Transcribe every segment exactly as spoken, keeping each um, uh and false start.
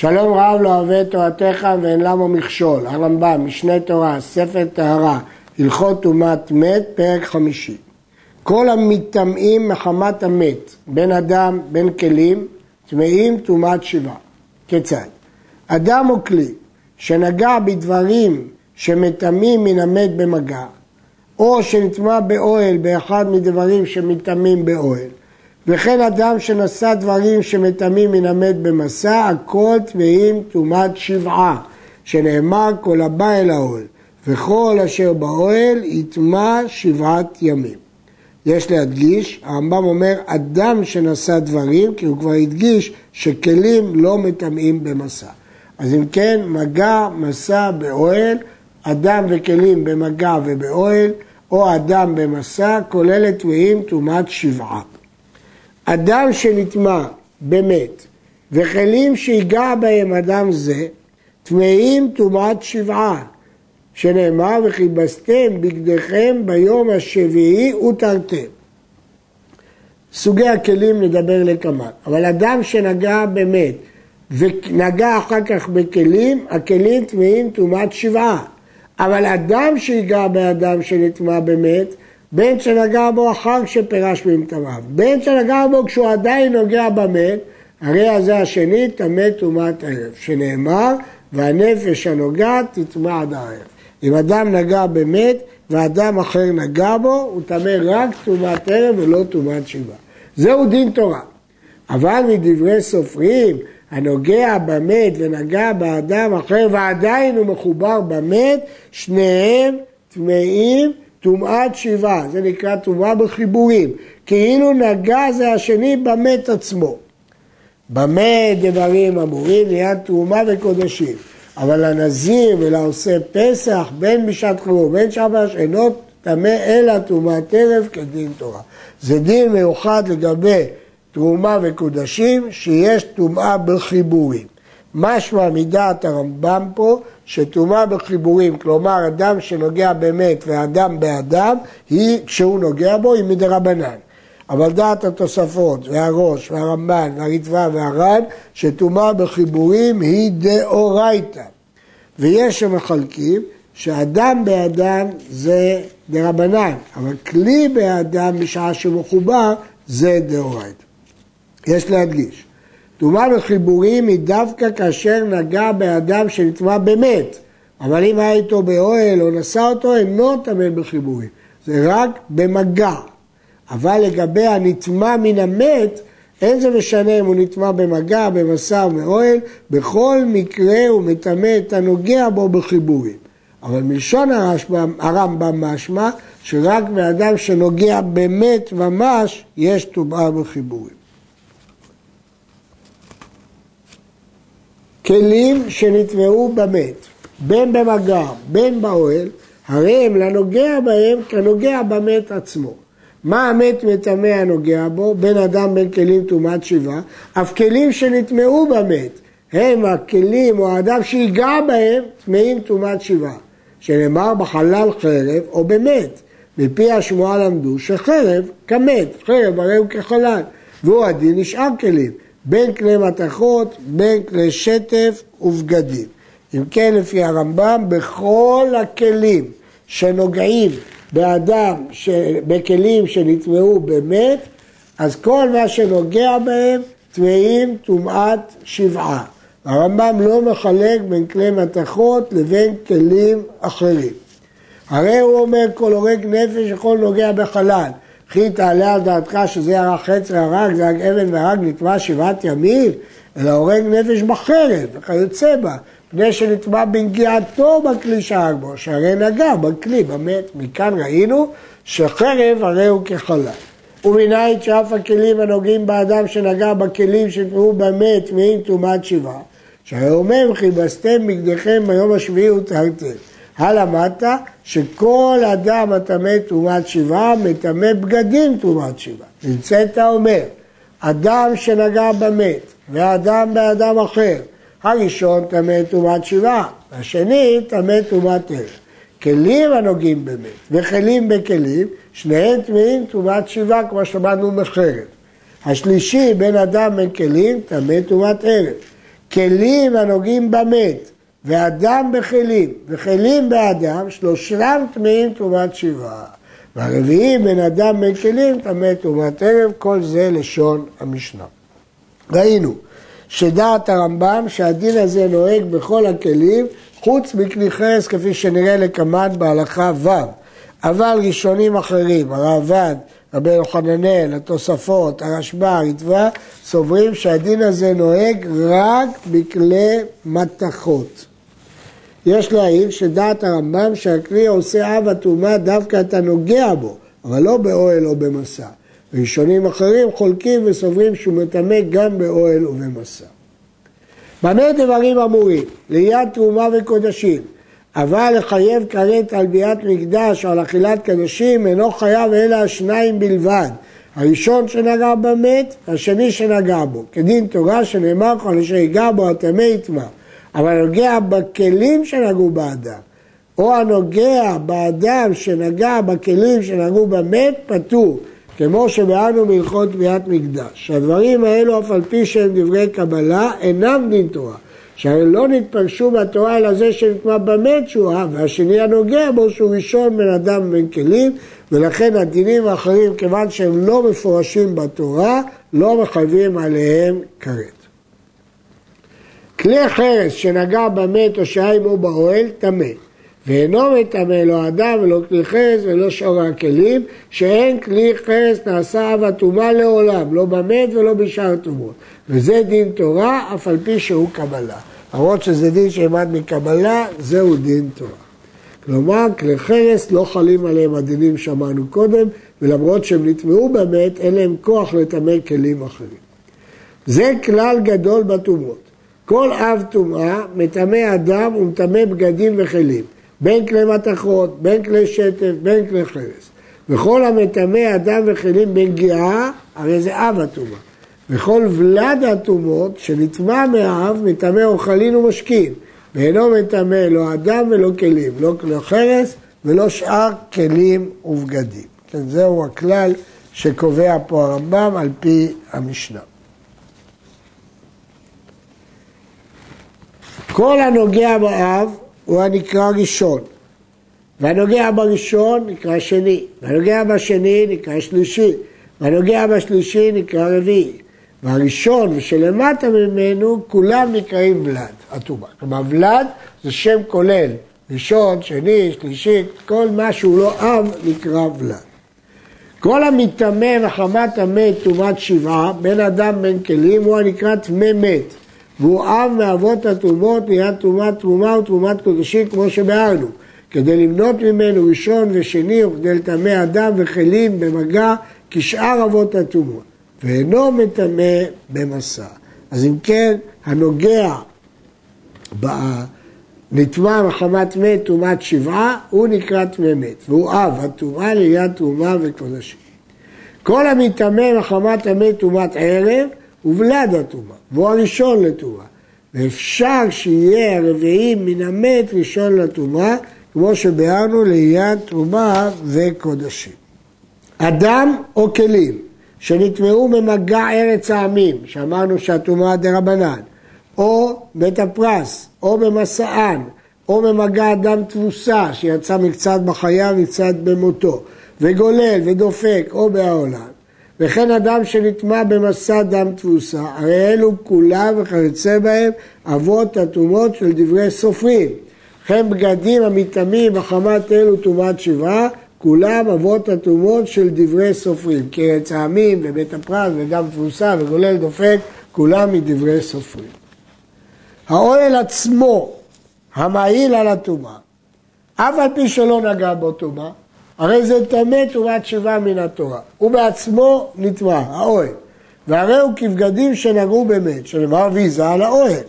שלום רב לא אוהב את תורתך ואין למה מכשול. הרמב"ם, משנה תורה, ספר טהרה, הלכות טומאת מת, פרק חמישי. כל המטמאים מחמת המת, בין אדם, בין כלים, טמאים טומאת שבעה. כיצד? אדם או כלי שנגע בדברים שמטמאים מן המת במגע, או שנטמא באוהל באחד מדברים שמטמאים באוהל, וכן אדם שנשא דברים שמטמאים מן המת במסע, הכל טמאים טומאת שבעה, שנאמר כל הבא אל האוהל, וכל אשר באוהל יטמא שבעת ימים. יש להדגיש, הרמב"ם אומר אדם שנשא דברים, כי הוא כבר הדגיש שכלים לא מטמאים במסע. אז אם כן, מגע, מסע, באוהל, אדם וכלים במגע ובאוהל, או אדם במסע, כוללת טמאים טומאת שבעה. אדם שנטמא במת וכלים שיגע בהם אדם זה, טמאים טומאת שבעה, שנאמר וכיבסתם בגדיכם ביום השביעי ותרתם. סוגי הכלים נדבר לכמה, אבל אדם שנגע במת ונגע אחר כך בכלים, הכלים טמאים טומאת שבעה. אבל אדם שיגע באדם שנטמא במת, בין שנגע בו אחר כשפרש ממטמאיו, בין שנגע בו כשהוא עדיין נוגע במת, הרי הזה השני טמא טומאת ערב, שנאמר והנפש הנוגעת תטמא עד הערב. אם אדם נגע במת ואדם אחר נגע בו, הוא טמא רק טומאת ערב ולא טומאת שבעה. זהו דין תורה. אבל מדברי סופרים, הנוגע במת ונגע באדם אחר ועדיין הוא מחובר במת, שניהם טמאים טומאת שבעה, זה נקרא טומאה בחיבורין, כאילו נגע זה השני במת עצמו. במת דברים אמורים ליד תרומה וקודשים, אבל לנזיר ולעושה פסח בין בשעת חירום בין שבש אינו טמא אלא טומאת ערב כדין תורה. זה דין מיוחד לגבי תרומה וקודשים שיש טומאה בחיבורין. משמע מדעת הרמב"ם פה שטומאה בחיבורים, כלומר אדם שנוגע במת ואדם באדם, היא כשהוא נוגע בו היא מדרבנן. אבל דעת התוספות והראש והרמב"ן והרטב"א והר"ן שטומאה בחיבורים היא דאורייתא. ויש שמחלקים שאדם באדם זה דרבנן, אבל כלי באדם בשעה שמחובר זה דאורייתא. יש להדגיש, טומאה בחיבורין היא דווקא כאשר נגע באדם שנטמא במת, אבל אם היה איתו באוהל או נשא אותו, אינו טמא בחיבורין, זה רק במגע. אבל לגבי הנטמא מן המת, אין זה משנה אם הוא נטמא במגע, במסע או מאוהל, בכל מקרה הוא מטמא את הנוגע בו בחיבורין. אבל מלשון הרמב"ם משמע שרק באדם שנוגע במת ממש יש טומאה בחיבורין. כלים שנטמאו במת, בין במגע, בין באוהל, הרי הם לנוגע בהם כנוגע במת עצמו. מה המת מטמא הנוגע בו? בין אדם בין כלים טומאת שבעה, אף כלים שנטמאו במת, הם הכלים או האדם שיגע בהם טמאים טומאת שבעה, שנאמר בחלל חרב או במת. מפי השמועה למדו שחרב כמת, חרב הרי הוא כחלל, והוא הדין נשאר כלים. בין כלי מתכות, בין כלי שטף ובגדים. אם כן, לפי הרמב"ם, בכל הכלים שנוגעים באדם, ש... בכלים שנטמאו במת, אז כל מה שנוגע בהם טמאים טומאת שבעה. הרמב"ם לא מחלק בין כלי מתכות לבין כלים אחרים. הרי הוא אומר, כל הורג נפש יכול נוגע בחלל. כי תעלה על דעתך שזה הרג חצר הרג, זה הרג אבן והרג נטמא שבעת ימים, אלא הורג נפש בחרב, וכיוצא בה, פני שנטמא בנגיעתו בכלי שהרג בו, שהרי נגע בכלי, במת. מכאן ראינו שחרב הרי הוא כחלל. ומניין שאף הכלים הנוגעים באדם שנגע בכלים שנטמאו במת, טמאים טומאת שבעה, שהרי אומר, וכיבסתם בגדיכם ביום השביעי וטהרתם. הלמדת שכל אדם הטמא טומאת שבעה, מטמא בגדים טומאת שבעה. נמצאת אומר, אדם שנגע במת, ואדם באדם אחר, הראשון טמא טומאת שבעה, השני טמא טומאת ערב. כלים הנוגעים במת, וכלים בכלים, שניהם טמאים טומאת שבעה, כמו שלמדנו מחרב. השלישי, בין אדם וכלים, טמא טומאת ערב. כלים הנוגעים במת, והדם בכלים, וכלים באדם, שלושתם טמאים טומאת שבעה. והרביעי בין אדם בין כלים טמא טומאת ערב, כל זה לשון המשנה. ראינו שדעת הרמב"ם שהדין הזה נוהג בכל הכלים, חוץ מכלי חרס כפי שנראה לקמד בהלכה ו', אבל ראשונים אחרים, הרב"ד, הרב בן חננאל, התוספות, הרשבר, התווה, סוברים שהדין הזה נוהג רק בכלי מתכות. יש להעיר שדעת הרמב"ם שהכלי עושה אב הטומאה דווקא אתה נוגע בו, אבל לא באוהל או במסע. ראשונים אחרים חולקים וסוברים שהוא מטמא גם באוהל או במסע. במה דברים אמורים? ליד תרומה וקודשים. אבל לחייב כרת על ביאת מקדש או על אכילת קדשים אינו חייב אלא השניים בלבד, הראשון שנגע במת, השני שנגע בו, כדין תורה שנאמר כל שיגע בו הטמא יטמא. אבל הנוגע בכלים שנגעו באדם או הנוגע באדם שנגע בכלים שנגעו במת פטור, כמו שבאנו מלכות ביאת מקדש. הדברים האלו אף על פי שהם דברי קבלה אינם דין תורה, שהם לא נתפרשו מהתורה אלא זה שנטמא במת שהוא אב, והשני הנוגע בו שהוא ראשון בין אדם ובין כלים, ולכן הדינים האחרים, כיוון שהם לא מפורשים בתורה, לא מחייבים עליהם כרת. כלי חרס שנגע במת או שהיה עמו באוהל טמא, ואינו מטמא לא אדם ולא כלי חרס ולא שאר הכלים, שאין כלי חרס נעשה אב הטומאה לעולם, לא במת ולא בשאר טומאות. וזה דין תורה אף על פי שהוא קבלה. למרות שזה דין שעמד מקבלה, זהו דין תורה. כלומר, כלי חרס לא חלים עליהם הדינים שאמרנו קודם, ולמרות שהם נטמאו במת, אין להם כוח לטמא כלים אחרים. זה כלל גדול בטומאות. כל אב טומאה מטמא אדם ומטמא בגדים וכלים, בין כלי מתכות, בין כלי שטף, בין כלי חרס. וכל המטמא אדם וכלים בנגיעה, הרי זה אב הטומאה. וכל ולד הטומאות שנטמא מאב מטמא אוכלים ומשקים, ואינו מטמא לא אדם ולא כלים, לא כלי חרס ולא שאר כלים ובגדים. כן, זהו הכלל שקובע פה הרמב"ם על פי המשנה. כל הנוגע באב הוא הנקרא ראשון, והנוגע בראשון נקרא שני, והנוגע בשני נקרא שלישי, והנוגע בשלישי נקרא רביעי, והראשון ושלמטה ממנו כולם נקראים ולד הטומאה. כלומר ולד זה שם כולל, ראשון, שני, שלישי, כל מה שהוא לא אב נקרא ולד. כל המטמא מחמת המת טומאת שבעה, בין אדם בין כלים, הוא הנקרא טמא מת, והוא אב מאבות הטומאות ליד טומאת תרומה וטומאת קודשים, כמו שבארנו, כדי למנות ממנו ראשון ושני וכדי לטמא אדם וכלים במגע כשאר אבות הטומאות, ואינו מטמא במסע. אז אם כן, הנוגע בנטמא מחמת מת טומאת שבעה, הוא נקרא טמא מת, והוא אב הטומאה ליד טומאה וקודשים. כל המטמא מחמת המת טומאת ערב, ובלד הטומאה, והוא הראשון לטומאה, ואפשר שיהיה הרביעי מן המת ראשון לטומאה, כמו שבארנו ליד טומאה וקודשים. אדם או כלים שנטמאו ממגע ארץ העמים, שאמרנו שהטומאה דרבנן, או בית הפרס, או במסען, או ממגע אדם תבוסה שיצא מקצת בחייו וקצת במותו, וגולל ודופק או בעולם, וכן אדם שנטמא במסע דם תבוסה, הרי אלו כולם וחרצה בהם אבות הטומאות של דברי סופרים. וכן בגדים המטמאים מחמת אלו טומאת שבעה, כולם אבות הטומאות של דברי סופרים. כי ארץ העמים ובית הפרס ודם תבוסה וגולל דופק, כולם מדברי סופרים. האוהל עצמו, המעיל על הטומאה, אף על פי שלא נגע בו טומאה, הרי זה טמא טומאת שבעה מן התורה, הוא בעצמו נטמא, האוהל. והרי הוא כבגדים שנגעו במת, שנאמר ויזה על האוהל.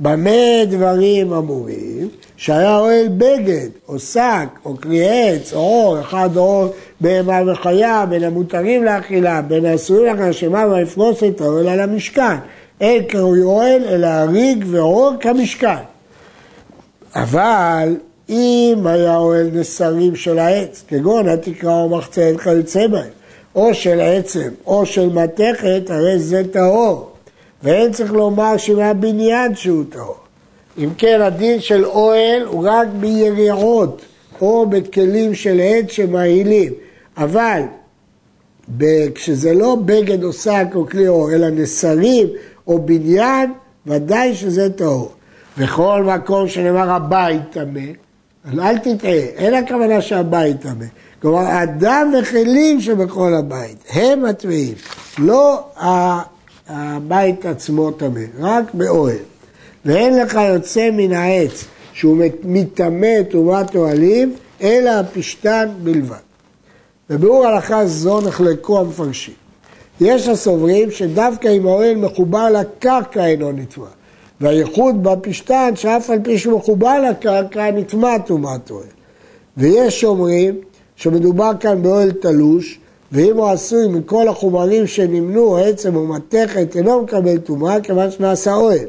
במה דברים אמורים, שהיה אוהל בגד, או שק, או כלי עץ, או אור, אחד אור בהמה וחיה, בין המותרים לאכילה, בין האסורים לחשמה והפרוס את האוהל על המשכן. אין קרוי אוהל, אלא הריג ואור כמשכן. אבל אם היה אוהל נסרים של העץ, כגון התקרה או מחצה את חלצה בהם, או של עצם, או של מתכת, הרי זה טהור. ואין צריך לומר שמהבניין שהוא טהור. אם כן, הדין של אוהל הוא רק ביריעות או בכלים של עד שמעילים, אבל כשזה לא בגד או שק או כלי אוהל, אלא נסרים או בניין, ודאי שזה טהור. וכל מקום שנאמר הבית טמא, אל תטעה, אין הכוונה שהבית טמא. כלומר, האדם וכלים שבכל הבית, הם הטמאים, לא הבית עצמו טמא, רק באוהל. ואין לך יוצא מן העץ שהוא מטמא טומאת אוהלים, אלא הפשתן בלבד. בביאור הלכה זו נחלקו המפרשים. יש הסוברים שדווקא אם האוהל מחובר לקרקע אינו נטמא, והייחוד בפשתן שאף על פי שמחובר לקרקע נטמא טומאת אוהל. ויש שאומרים שמדובר כאן באוהל תלוש, ואם הוא עשוי מכל החומרים שנמנו, עצם ומתכת, אינו מקבל טומאה כיוון שנעשה אוהל.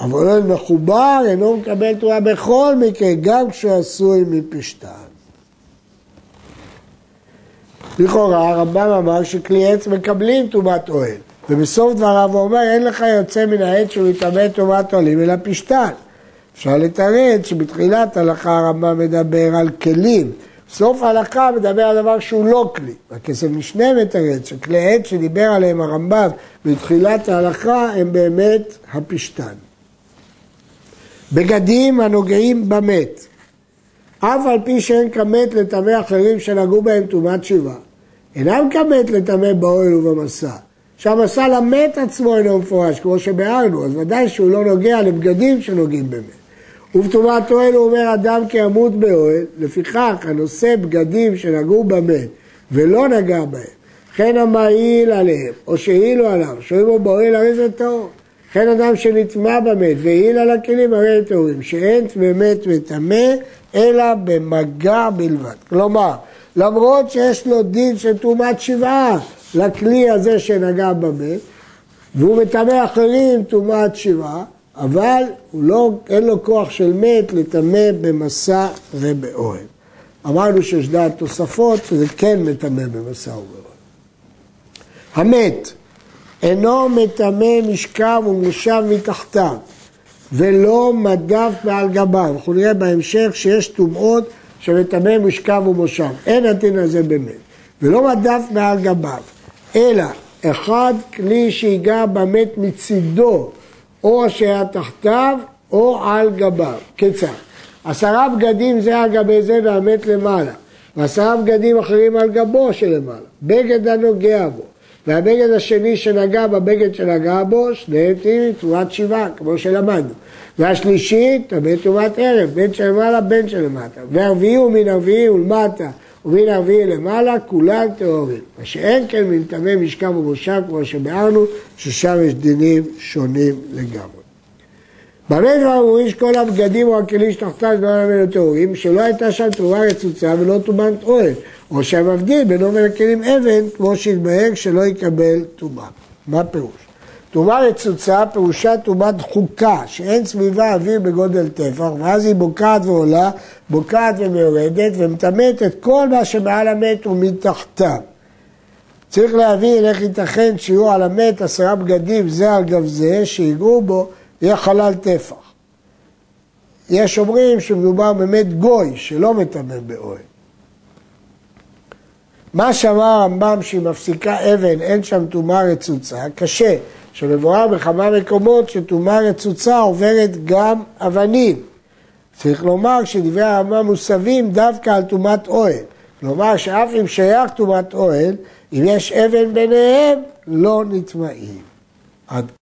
אבל אוהל מחובר אינו מקבל טומאה בכל מקרה, גם כשהוא עשוי מפשתן. לכאורה הרמב"ם אמר שכלי עץ מקבלים טומאת אוהל, ובסוף דבריו הוא אומר אין לך יוצא מן העץ שהוא יטמא טומאת אוהלים אלא פשתן. אפשר לתרד שבתחילת הלכה הרמב"ם מדבר על כלים, בסוף ההלכה מדבר על דבר שהוא לא כלי. הכסף משנה מתרד שכלי עץ שדיבר עליהם הרמב"ם בתחילת ההלכה הם באמת הפשתן. בגדים הנוגעים במת, אף על פי שאין כמת לטמא אחרים שנגעו בהם טומאת שיבה, אינם כמת לטמא באוהל ובמסע, שהמסע למת עצמו אינו מפורש, כמו שבארנו, אז ודאי שהוא לא נוגע לבגדים שנוגעים במת. ובטומאת אוהל הוא אומר אדם כי ימות באוהל, לפיכך הנושא בגדים שנגעו במת ולא נגע בהם, כן המעיל עליהם, או שהעילו עליו, שואלים לו באוהל הרי זה טהור. כן אדם שנטמא במת והעיל על הכלים הרי הם טהורים, שאין באמת מטמא, אלא במגע בלבד. כלומר, למרות שיש לו דין של טומאת שבעה לכלי הזה שנגע במת, והוא מטמא אחרים טומאת שבעה, אבל הוא לא, אין לו כוח של מת לטמא במסע ובאוהל. אמרנו שיש דעת תוספות שזה כן מטמא במסע ובאוהל. המת אינו מטמא משכב ומושב מתחתיו, ולא מדף מעל גבם. אנחנו נראה בהמשך שיש טומאות שמטמא משכב ומושב. אין הדין הזה במת. ולא מדף מעל גבם, אלא אחד כלי שיגע במת מצידו, או שהיה תחתיו או על גבם. כיצד? עשרה בגדים זה על גבי זה והמת למעלה, ועשרה בגדים אחרים על גבו שלמעלה. בגד הנוגע בו, והבגד השני שנגע בבגד שנגע בו, שניהם טמאים טומאת שבעה, כמו שלמדנו. והשלישי טמא טומאת ערב, בין שלמעלה, בין שלמטה. והרביעי ומן הרביעי ולמטה, ומן הרביעי למעלה, כולם טהורים. מה שאין כן מן טמא משכב ומושב, כמו שבארנו, ששם יש דינים שונים לגמרי. במה דבר אומרים שכל הבגדים או הכלים שתחתיו לא ממנו טהורים, שלא הייתה שם טומאה רצוצה ולא טומאת אוהל, או שהמבדיל בין אוהל הכלים אבן, כמו שהתבהר שלא יקבל טומאה. מה פירוש? טומאה רצוצה פירושה טומאה דחוקה, שאין סביבה אוויר בגודל טפח, ואז היא בוקעת ועולה, בוקעת ומיורדת, ומטמאת את כל מה שמעל המת ומתחתיו. צריך להבין איך ייתכן שיהיו על המת עשרה בגדים זה על גב זה, שיגעו בו, יהיה חלל טפח. יש אומרים שמדובר באמת גוי, שלא מטמא באוהל. מה שאמר הרמב"ם שהיא מפסיקה אבן, אין שם טומאה רצוצה, קשה, שמבואר בכמה מקומות שטומאה רצוצה עוברת גם אבנים. צריך לומר שדברי הרמב"ם מוסבים דווקא על טומאת אוהל. כלומר שאף אם שייך טומאת אוהל, אם יש אבן ביניהם, לא נטמאים. עד